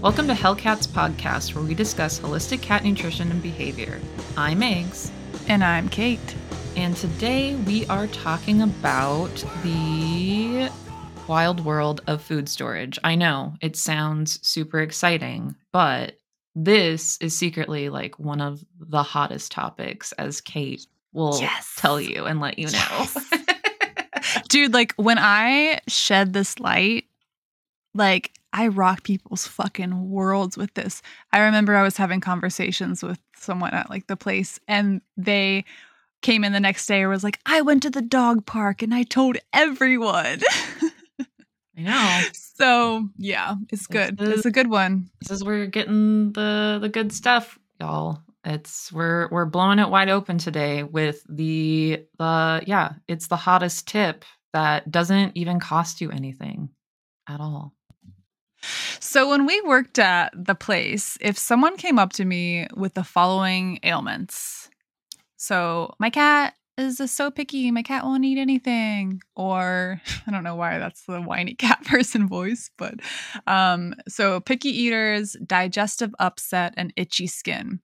Welcome to Hellcats Podcast, where we discuss holistic cat nutrition and behavior. I'm Eggs. And I'm Kate. And today we are talking about the wild world of food storage. I know it sounds super exciting, but this is secretly like one of the hottest topics, as Kate will tell you and let you know. Dude, like when I shed this light, like I rock people's fucking worlds with this. I remember I was having conversations with someone at like the place, and they came in the next day and was like, I went to the dog park and I told everyone. I know. So yeah, it's good. It's a good one. This is where you're getting the good stuff, y'all. We're blowing it wide open today with it's the hottest tip that doesn't even cost you anything at all. So when we worked at the place, if someone came up to me with the following ailments, so my cat is so picky, my cat won't eat anything, or I don't know why that's the whiny cat person voice, but so picky eaters, digestive upset, and itchy skin.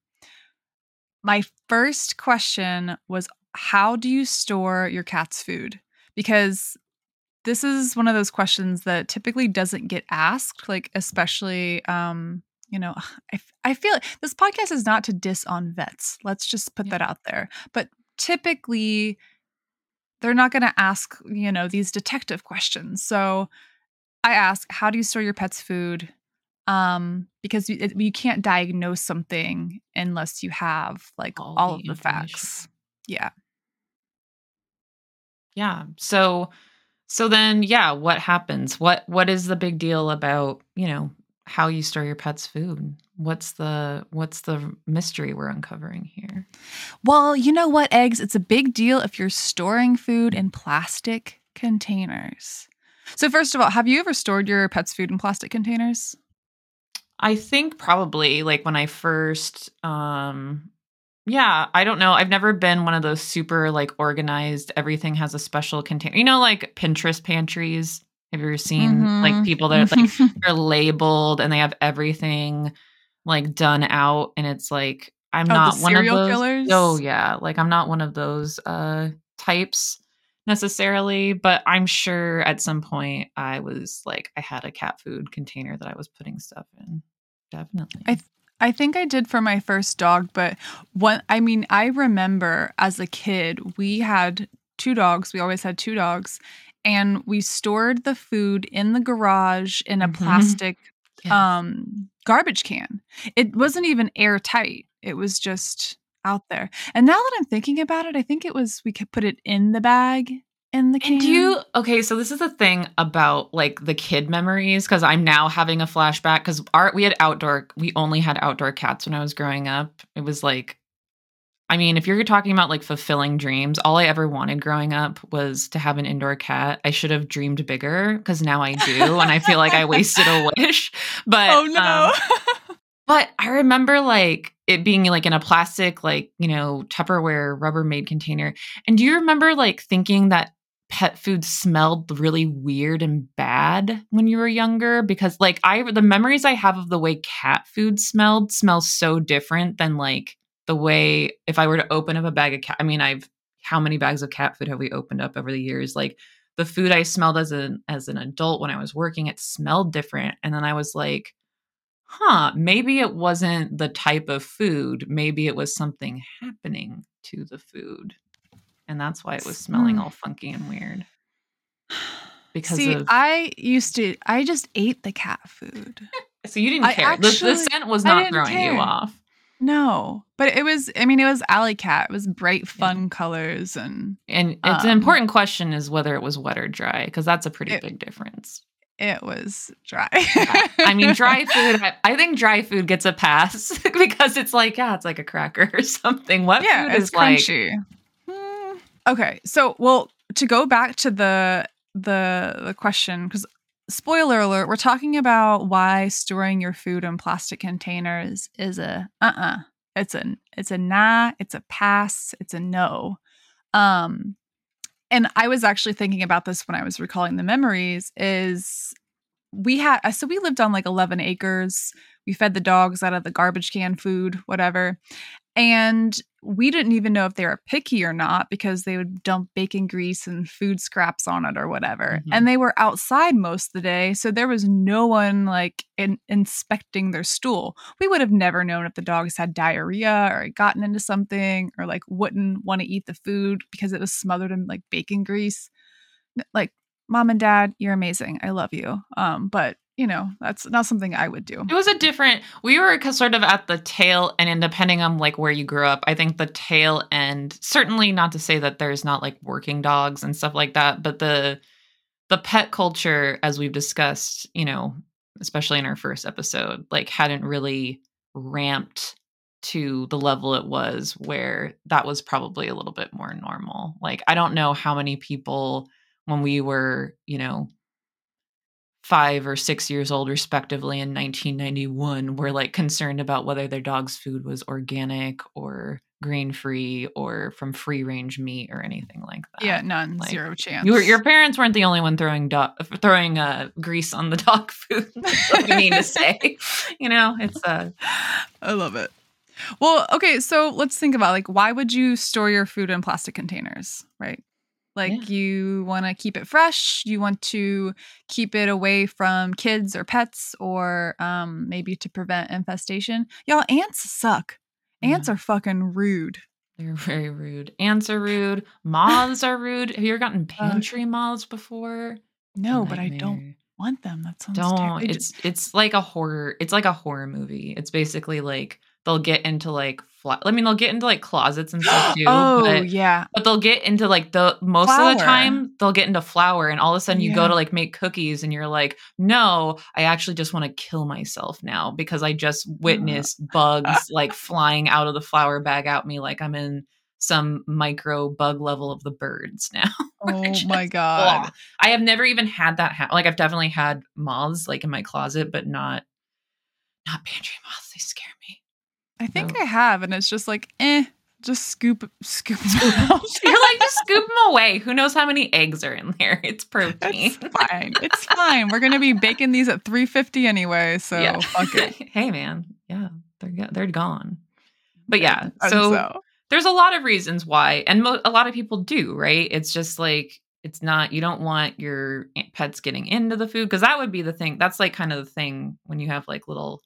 My first question was, how do you store your cat's food? Because this is one of those questions that typically doesn't get asked, like especially, I feel this podcast is not to diss on vets. Let's just put that out there. But typically, they're not going to ask, these detective questions. So I ask, how do you store your pet's food? Because you can't diagnose something unless you have like all of the facts. Yeah. Yeah. So then, what happens? What is the big deal about, how you store your pet's food? What's the mystery we're uncovering here? Well, you know what, Eggs? It's a big deal if you're storing food in plastic containers. So first of all, have you ever stored your pet's food in plastic containers? I think probably like when I first, I don't know. I've never been one of those super like organized, everything has a special container, like Pinterest pantries. Have you ever seen like people that are like they're labeled and they have everything like done out, and it's like, I'm not one of those killers? Oh yeah. Like I'm not one of those, types necessarily, but I'm sure at some point I was like, I had a cat food container that I was putting stuff in. Definitely. I think I did for my first dog, but I remember as a kid, we had two dogs. We always had two dogs, and we stored the food in the garage in a plastic garbage can. It wasn't even airtight. It was just out there. And now that I'm thinking about it, I think it was, we could put it in the bag in the can. So this is the thing about like the kid memories, because I'm now having a flashback because we only had outdoor cats when I was growing up. It was like, I mean, if you're talking about like fulfilling dreams, all I ever wanted growing up was to have an indoor cat. I should have dreamed bigger, because now I do. And I feel like I wasted a wish, but oh no. But I remember like it being like in a plastic, like, Tupperware Rubbermaid container. And do you remember like thinking that pet food smelled really weird and bad when you were younger? Because like the memories I have of the way cat food smells so different than like the way, if I were to open up a bag of cat, how many bags of cat food have we opened up over the years? Like the food I smelled as an adult when I was working, it smelled different. And then I was like, maybe it wasn't the type of food. Maybe it was something happening to the food. And that's why it was smelling all funky and weird. I just ate the cat food. So you didn't care. The scent was not throwing you off. No, but it was alley cat. It was bright, fun colors. And it's an important question is whether it was wet or dry, because that's a pretty big difference. It was dry. Yeah. Dry food. I think dry food gets a pass because it's like, it's like a cracker or something. What food is crunchy. Like? Okay. So, to go back to the question, because spoiler alert, we're talking about why storing your food in plastic containers is a it's a nah, it's a pass, it's a no. And I was actually thinking about this when I was recalling the memories, is we lived on like 11 acres. We fed the dogs out of the garbage can food, whatever. And we didn't even know if they were picky or not because they would dump bacon grease and food scraps on it or whatever. Mm-hmm. And they were outside most of the day. So there was no one like inspecting their stool. We would have never known if the dogs had diarrhea or had gotten into something or like wouldn't want to eat the food because it was smothered in like bacon grease. Like, Mom and Dad, you're amazing. I love you. But you know, that's not something I would do. It was we were sort of at the tail end, and depending on like where you grew up, I think the tail end, certainly not to say that there's not like working dogs and stuff like that, but the pet culture, as we've discussed, you know, especially in our first episode, like hadn't really ramped to the level it was where that was probably a little bit more normal. Like, I don't know how many people when we were, you know, 5 or 6 years old, respectively, in 1991, were like concerned about whether their dog's food was organic or grain-free or from free-range meat or anything like that. Yeah, none, like, zero chance. Your parents weren't the only one throwing grease on the dog food. That's what we mean to say. You know, it's I love it. Well, okay, so let's think about like why would you store your food in plastic containers, right? Like, you want to keep it fresh. You want to keep it away from kids or pets or maybe to prevent infestation. Y'all, ants suck. Ants are fucking rude. They're very rude. Ants are rude. Moths are rude. Have you ever gotten pantry moths before? No, but I don't want them. That sounds terrible. It's like a horror. It's like a horror movie. It's basically like they'll get into like they'll get into like closets and stuff too. But they'll get into like the most flour. Of the time they'll get into flour, and all of a sudden you go to like make cookies and you're like, no, I actually just want to kill myself now because I just witnessed bugs like flying out of the flour bag at me like I'm in some micro bug level of the birds now. My God. I have never even had that happen. Like, I've definitely had moths like in my closet, but not pantry moths. They scare me. I think I have, and it's just like, just scoop them out. You're like, just scoop them away. Who knows how many eggs are in there? It's protein. It's fine. It's fine. We're gonna be baking these at 350 anyway, so fuck it. Hey, man, yeah, they're gone. But yeah, so there's a lot of reasons why, and a lot of people do, right? It's just like you don't want your pets getting into the food because that would be the thing. That's like kind of the thing when you have like little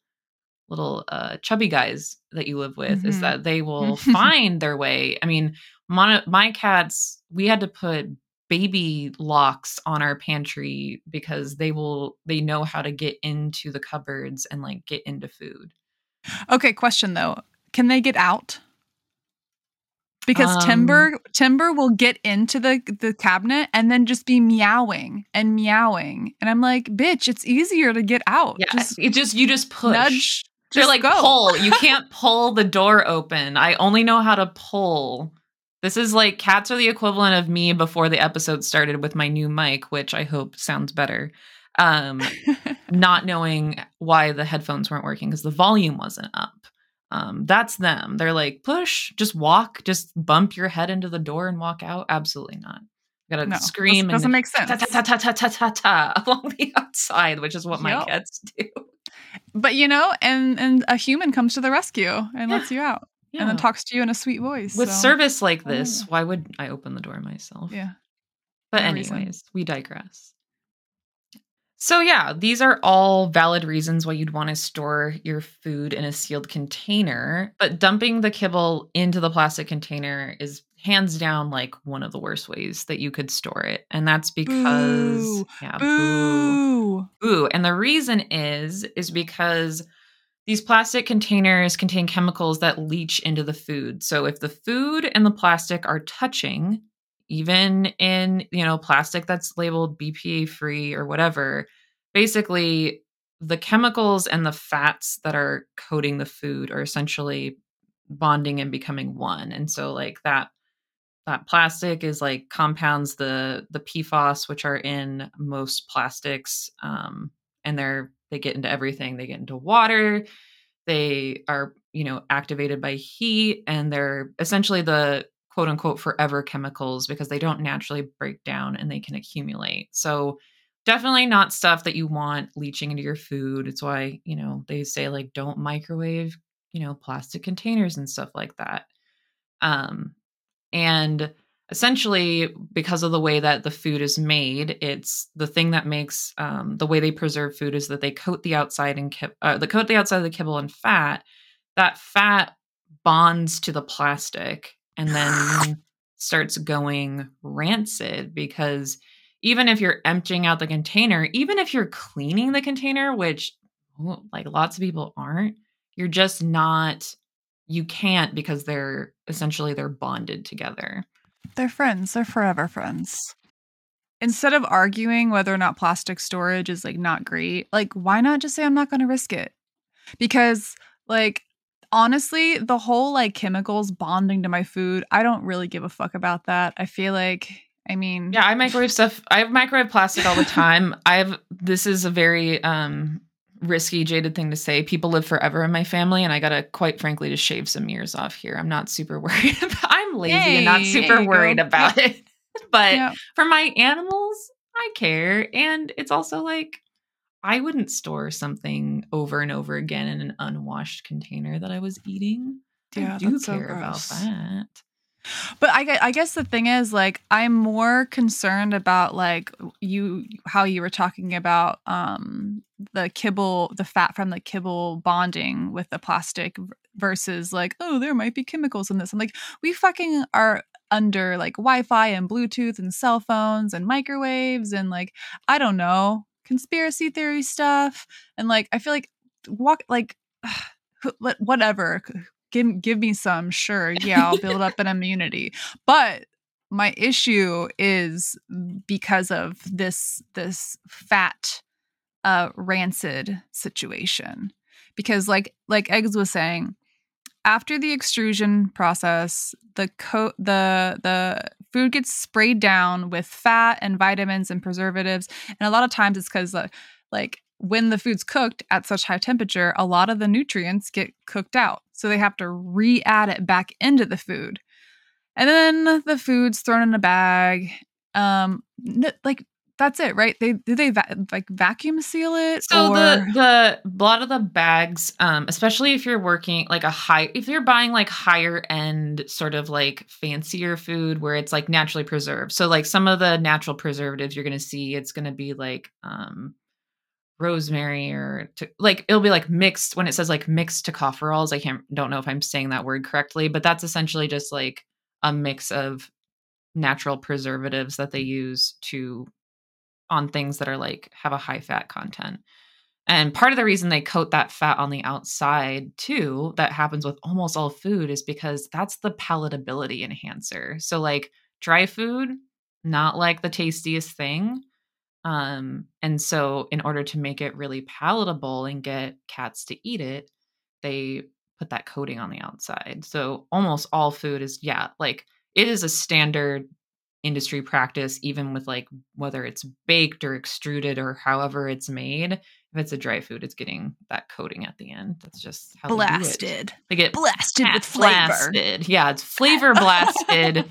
chubby guys that you live with is that they will find their way. I mean, my cats, we had to put baby locks on our pantry because they know how to get into the cupboards and like get into food. Okay. Question though. Can they get out? Because timber will get into the cabinet and then just be meowing. And I'm like, bitch, it's easier to get out. Yeah, you just push. Nudge. They're like, go. Pull. You can't pull the door open. I only know how to pull. This is like, cats are the equivalent of me before the episode started with my new mic, which I hope sounds better. Not knowing why the headphones weren't working because the volume wasn't up. That's them. They're like, push, just walk, just bump your head into the door and walk out. Absolutely not. You gotta scream. Doesn't make sense. Ta ta ta ta ta ta ta along the outside, which is what my cats do. But you know, and a human comes to the rescue and lets you out and then talks to you in a sweet voice. With service like this, why would I open the door myself? Yeah. But anyways, we digress. So yeah, these are all valid reasons why you'd want to store your food in a sealed container, but dumping the kibble into the plastic container is hands down like one of the worst ways that you could store it. And that's because and the reason is because these plastic containers contain chemicals that leach into the food. So if the food and the plastic are touching, even in, you know, plastic that's labeled BPA free or whatever, basically the chemicals and the fats that are coating the food are essentially bonding and becoming one. And so like that plastic is like compounds the PFAS, which are in most plastics. And they get into everything. They get into water. They are, you know, activated by heat, and they're essentially the quote unquote forever chemicals because they don't naturally break down and they can accumulate. So definitely not stuff that you want leaching into your food. It's why, you know, they say like, don't microwave, you know, plastic containers and stuff like that. And essentially, because of the way that the food is made, it's the thing that makes the way they preserve food is that they coat the outside and coat the outside of the kibble in fat. That fat bonds to the plastic and then starts going rancid, because even if you're emptying out the container, even if you're cleaning the container, which like lots of people aren't, you're just not, you can't, because they're essentially they're bonded together. They're friends. They're forever friends. Instead of arguing whether or not plastic storage is like not great, like why not just say I'm not going to risk it? Because like honestly, the whole like chemicals bonding to my food, I don't really give a fuck about that. I feel like, I mean, yeah, I microwave stuff. I have microwave plastic all the time. This is a very risky, jaded thing to say. People live forever in my family, and I gotta, quite frankly, to shave some years off here. I'm not super worried about. I'm lazy and not super worried about it. But for my animals, I care, and it's also like I wouldn't store something over and over again in an unwashed container that I was eating. Yeah, I do care about that. But I guess the thing is, like, I'm more concerned about, like, how you were talking about the kibble, the fat from the kibble bonding with the plastic versus, like, oh, there might be chemicals in this. I'm like, we fucking are under, like, Wi-Fi and Bluetooth and cell phones and microwaves and, like, I don't know, conspiracy theory stuff. And, like, I feel like, whatever. Give me some, sure. Yeah, I'll build up an immunity. But my issue is because of this fat rancid situation. Because like Eggs was saying, after the extrusion process, the food gets sprayed down with fat and vitamins and preservatives. And a lot of times it's because like when the food's cooked at such high temperature, a lot of the nutrients get cooked out. So they have to re-add it back into the food. And then the food's thrown in a bag. Like that's it, right? They vacuum seal it. So the lot of the bags, especially if you're working like if you're buying like higher end sort of like fancier food where it's like naturally preserved. So like some of the natural preservatives you're going to see, it's going to be like, rosemary or like it'll be like mixed when it says like mixed tocopherols. I don't know if I'm saying that word correctly, but that's essentially just like a mix of natural preservatives that they use on things that are like have a high fat content. And part of the reason they coat that fat on the outside too, that happens with almost all food, is because that's the palatability enhancer. So like dry food, not like the tastiest thing. And so in order to make it really palatable and get cats to eat it, they put that coating on the outside. So almost all food is, like it is a standard industry practice, even with like whether it's baked or extruded or however it's made. If it's a dry food, it's getting that coating at the end. That's just how blasted. They get blasted with flavor. Blasted. Yeah, it's flavor blasted.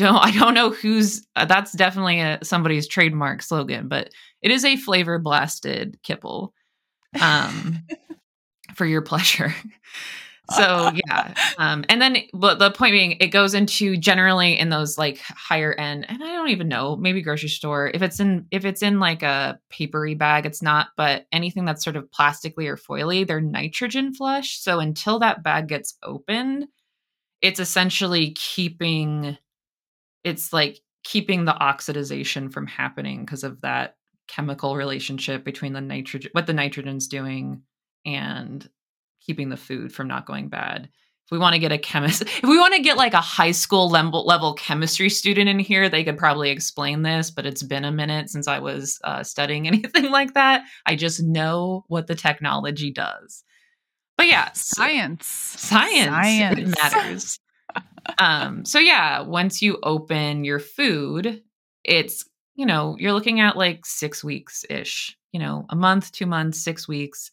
I don't know who's that's definitely somebody's trademark slogan, but it is a flavor blasted kibble for your pleasure. So yeah. And then but the point being, it goes into generally in those like higher end, and I don't even know, maybe grocery store, if it's in like a papery bag, it's not, but anything that's sort of plastically or foily, they're nitrogen flush. So until that bag gets opened, it's essentially keeping the oxidization from happening because of that chemical relationship between the nitrogen, what the nitrogen's doing, and keeping the food from not going bad. If we want to get a chemist, if we want to get like a high school level chemistry student in here, they could probably explain this, but it's been a minute since I was studying anything like that. I just know what the technology does. But yeah, science. It matters. So yeah, once you open your food, it's, you know, you're looking at like 6 weeks ish, you know, a month, 2 months, 6 weeks.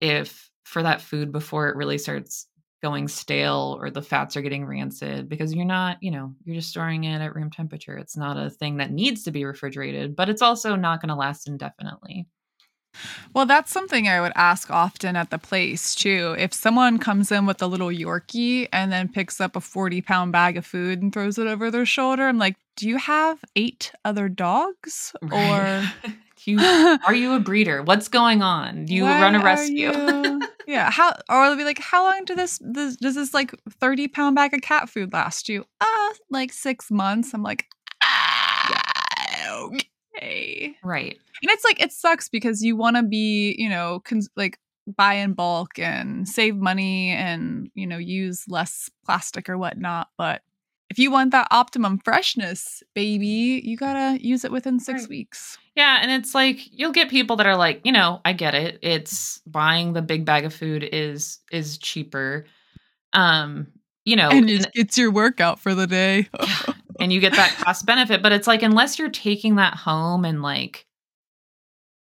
If for that food before it really starts going stale or the fats are getting rancid, because you're not, you know, you're just storing it at room temperature. It's not a thing that needs to be refrigerated, but it's also not going to last indefinitely. Well, that's something I would ask often at the place, too. If someone comes in with a little Yorkie and then picks up a 40-pound bag of food and throws it over their shoulder, I'm like, do you have 8 other dogs? Right. Or are you a breeder? What's going on? Do you run a rescue? Yeah. Or they'll be like, how long does this like 30-pound bag of cat food last you? Like 6 months. I'm like, okay. Right. And it's like, it sucks because you want to be, you know, like buy in bulk and save money and, you know, use less plastic or whatnot. But if you want that optimum freshness, baby, you got to use it within 6 weeks. Yeah. And it's like, you'll get people that are like, you know, I get it. It's buying the big bag of food is cheaper. You know, and it's your workout for the day. And you get that cost benefit. But it's like, unless you're taking that home and like,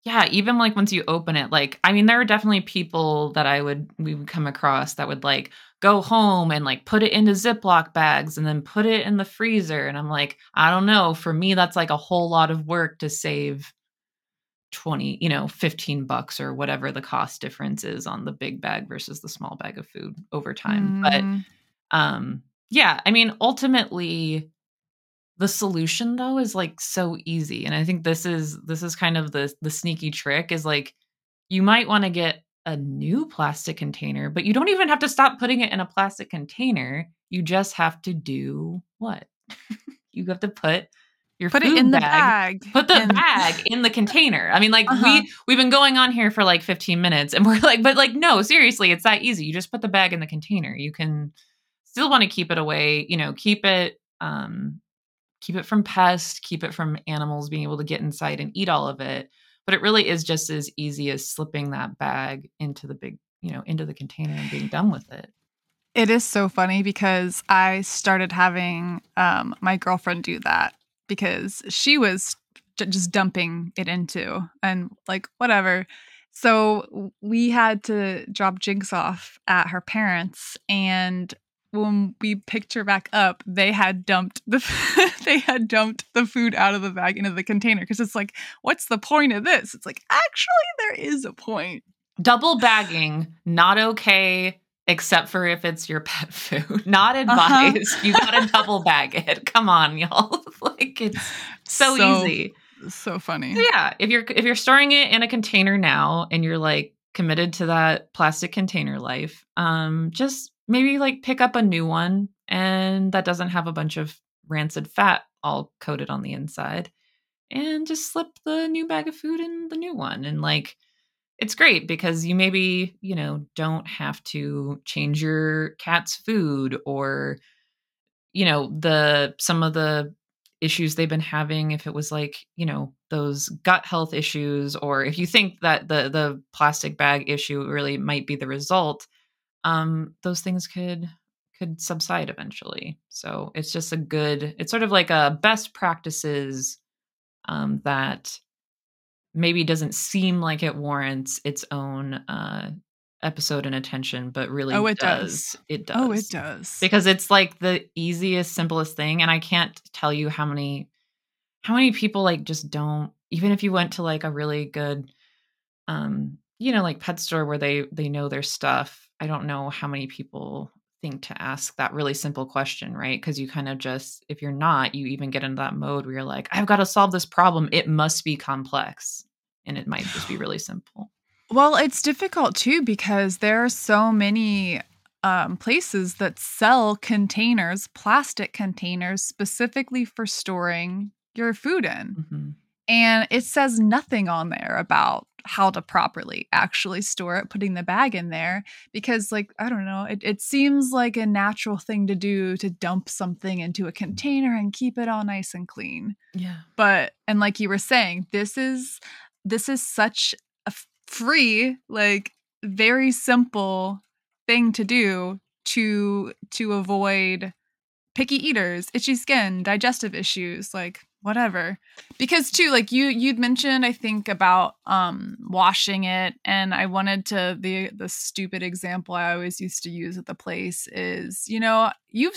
yeah, even like once you open it, like, I mean, there are definitely people that we would come across that would like go home and like put it into Ziploc bags and then put it in the freezer. And I'm like, I don't know. For me, that's like a whole lot of work to save 20, you know, $15 or whatever the cost difference is on the big bag versus the small bag of food over time. But yeah, I mean, ultimately, the solution though is like so easy. And I think this is kind of the sneaky trick is like, you might want to get a new plastic container, but you don't even have to stop putting it in a plastic container. You just have to do what? You have to put the bag in the container. I mean, like we've been going on here for like 15 minutes and we're like, but like, no, seriously, it's that easy. You just put the bag in the container. You can still want to keep it away, you know, keep it from pests, keep it from animals being able to get inside and eat all of it. But it really is just as easy as slipping that bag into the big, you know, into the container and being done with it. It is so funny because I started having my girlfriend do that because she was just dumping it into and like, whatever. So we had to drop Jigs off at her parents, and when we picked her back up, they had dumped the food out of the bag into the container, because it's like, what's the point of this? It's like, actually, there is a point. Double bagging, not okay, except for if it's your pet food. Not advised. You gotta double bag it. Come on, y'all. Like, it's so easy. So funny. So yeah, if you're storing it in a container now and you're like committed to that plastic container life, just maybe like pick up a new one and that doesn't have a bunch of rancid fat all coated on the inside, and just slip the new bag of food in the new one. And like, it's great because you maybe, you know, don't have to change your cat's food, or, you know, some of the issues they've been having, if it was like, you know, those gut health issues, or if you think that the plastic bag issue really might be the result, those things could subside eventually. So it's just it's sort of like a best practices that maybe doesn't seem like it warrants its own episode and attention, but really it does because it's like the easiest, simplest thing. And I can't tell you how many people like just don't, even if you went to like a really good you know, like pet store where they know their stuff. I don't know how many people think to ask that really simple question, right? Because you kind of just, if you're not, you even get into that mode where you're like, I've got to solve this problem. It must be complex. And it might just be really simple. Well, it's difficult too, because there are so many places that sell containers, plastic containers, specifically for storing your food in. Mm-hmm. And it says nothing on there about how to properly actually store it, putting the bag in there, because like, I don't know, it seems like a natural thing to do, to dump something into a container and keep it all nice and clean. Yeah. But, and like you were saying, this is such a free, like very simple thing to do to avoid picky eaters, itchy skin, digestive issues. Like, whatever. Because too, like you'd mentioned, I think about washing it, and I wanted to the stupid example I always used to use at the place is, you know, you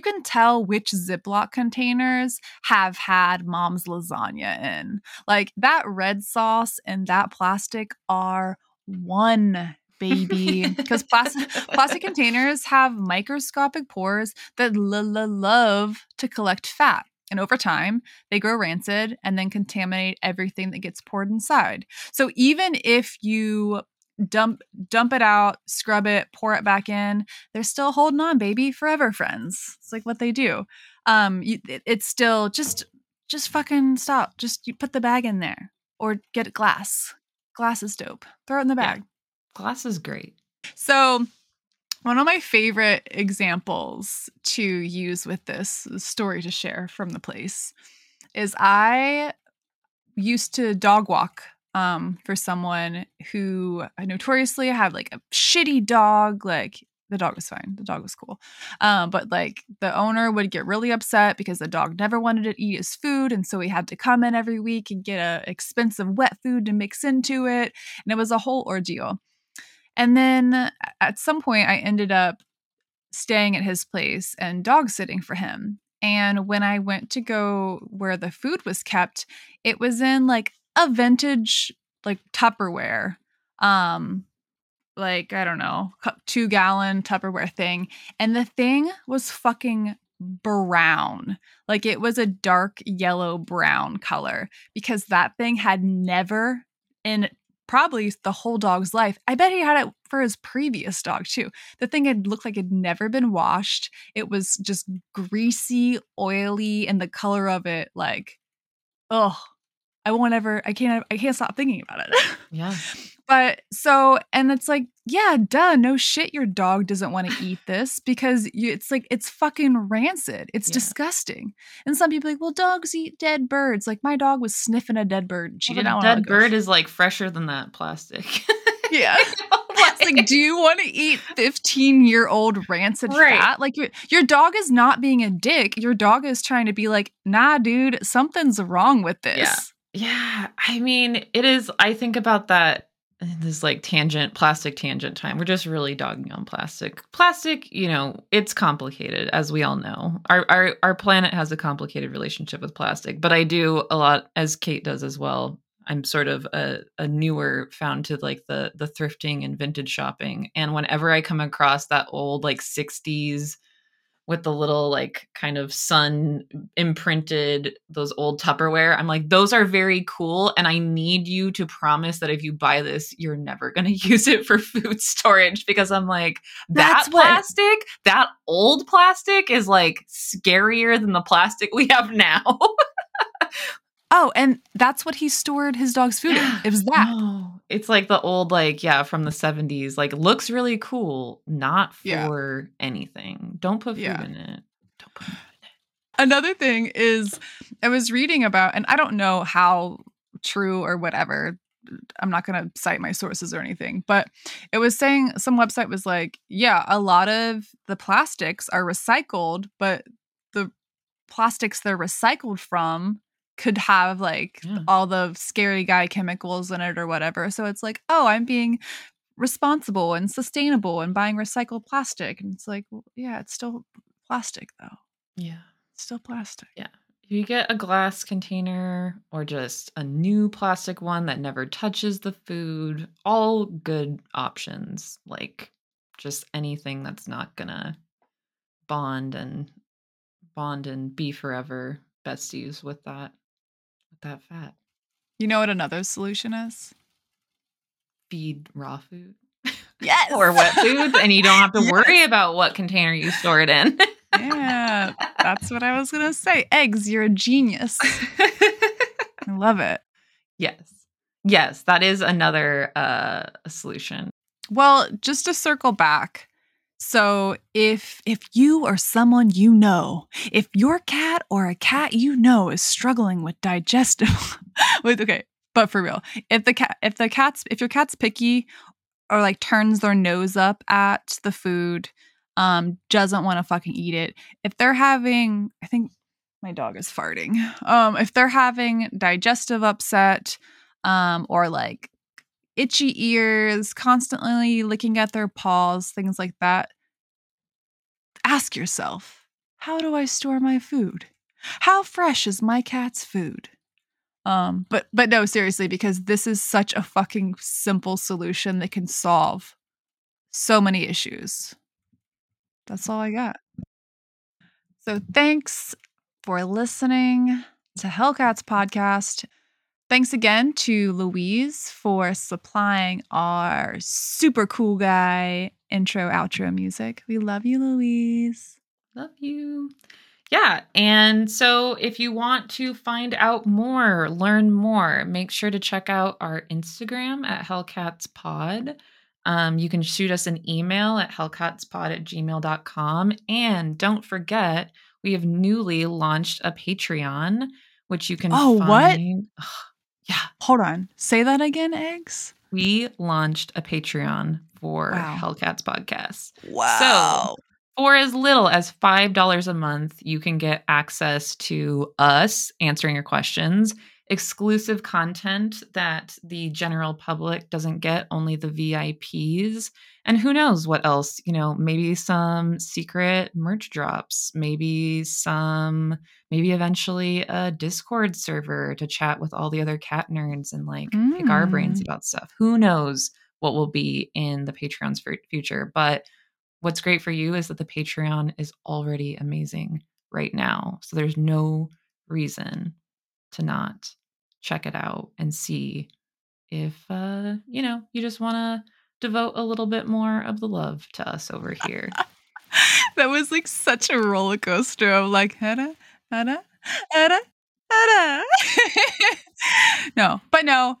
can tell which Ziploc containers have had mom's lasagna in. Like that red sauce and that plastic are one, baby. Because plastic containers have microscopic pores that love to collect fat. And over time, they grow rancid and then contaminate everything that gets poured inside. So even if you dump it out, scrub it, pour it back in, they're still holding on, baby, forever, friends. It's like what they do. It's still just fucking stop. Just you put the bag in there or get glass. Glass is dope. Throw it in the bag. Yeah. Glass is great. So one of my favorite examples to use with this story to share from the place is I used to dog walk for someone who notoriously had like a shitty dog. Like the dog was fine. The dog was cool. But like the owner would get really upset because the dog never wanted to eat his food. And so he had to come in every week and get a expensive wet food to mix into it. And it was a whole ordeal. And then at some point I ended up staying at his place and dog sitting for him. And when I went to go where the food was kept, it was in like a vintage like Tupperware, like, I don't know, 2-gallon Tupperware thing. And the thing was fucking brown. Like it was a dark yellow brown color because that thing had never in probably the whole dog's life. I bet he had it for his previous dog too. The thing had looked like it'd never been washed. It was just greasy, oily, and the color of it, like, oh, I can't stop thinking about it. Yeah. But so, and it's like, yeah, duh, no shit. Your dog doesn't want to eat this because it's like, it's fucking rancid. It's disgusting. And some people are like, well, dogs eat dead birds. Like my dog was sniffing a dead bird. She didn't want to. Dead bird is like fresher than that plastic. Yeah. Like, do you want to eat 15-year-old rancid fat? Like your dog is not being a dick. Your dog is trying to be like, nah, dude, something's wrong with this. Yeah. I mean, it is. I think about that. This like plastic tangent time. We're just really dogging on plastic. Plastic, you know, it's complicated, as we all know. Our planet has a complicated relationship with plastic, but I do a lot, as Kate does as well. I'm sort of a newer found to like the thrifting and vintage shopping. And whenever I come across that old like 60s with the little like kind of sun imprinted, those old Tupperware, I'm like, those are very cool. And I need you to promise that if you buy this, you're never going to use it for food storage, because I'm like, that old plastic is like scarier than the plastic we have now. Oh, and that's what he stored his dog's food in. It was that. No, it's like the old, like, yeah, from the 70s. Like, looks really cool. Not for anything. Don't put food in it. Don't put food in it. Another thing is I was reading about, and I don't know how true or whatever. I'm not going to cite my sources or anything, but it was saying some website was like, yeah, a lot of the plastics are recycled, but the plastics they're recycled from could have like all the scary guy chemicals in it or whatever. So it's like, oh, I'm being responsible and sustainable and buying recycled plastic. And it's like, well, yeah, it's still plastic though. Yeah. It's still plastic. Yeah. If you get a glass container or just a new plastic one that never touches the food, all good options. Like just anything that's not gonna bond and be forever best used with that. That fat. You know what another solution is? Feed raw food. Yes. Or wet foods, and you don't have to worry about what container you store it in. Yeah, that's what I was going to say. Eggs, you're a genius. I love it. Yes, that is another solution. Well, just to circle back, so if you or someone you know, if your cat or a cat you know is struggling with digestive, okay, but for real, if your cat's picky or like turns their nose up at the food, doesn't want to fucking eat it, if they're having, I think My dog is farting. If they're having digestive upset, or like itchy ears, constantly licking at their paws, things like that, ask yourself, how do I store my food? How fresh is my cat's food? But no, seriously, because this is such a fucking simple solution that can solve so many issues. That's all I got. So thanks for listening to Hellcats Podcast. Thanks again to Louise for supplying our super cool guy intro, outro music. We love you, Louise. Love you. Yeah. And so if you want to find out more, learn more, make sure to check out our Instagram at HellcatsPod. You can shoot us an email at hellcatspod@gmail.com. And don't forget, we have newly launched a Patreon, which you can find. What? Yeah. Hold on. Say that again, Eggs. We launched a Patreon for Hellcats Podcast. Wow. So for as little as $5 a month, you can get access to us answering your questions, exclusive content that the general public doesn't get, only the VIPs. And who knows what else, you know, maybe some secret merch drops, maybe eventually a Discord server to chat with all the other cat nerds and like pick our brains about stuff. Who knows what will be in the Patreon's future. But what's great for you is that the Patreon is already amazing right now. So there's no reason to not check it out and see if, you know, you just want to devote a little bit more of the love to us over here. That was like such a roller coaster of like, No,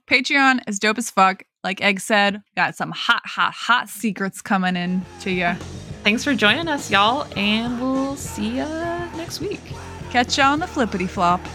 Patreon is dope as fuck. Like Egg said, got some hot secrets coming in to you. Thanks for joining us, y'all. And we'll see ya next week. Catch ya on the flippity flop.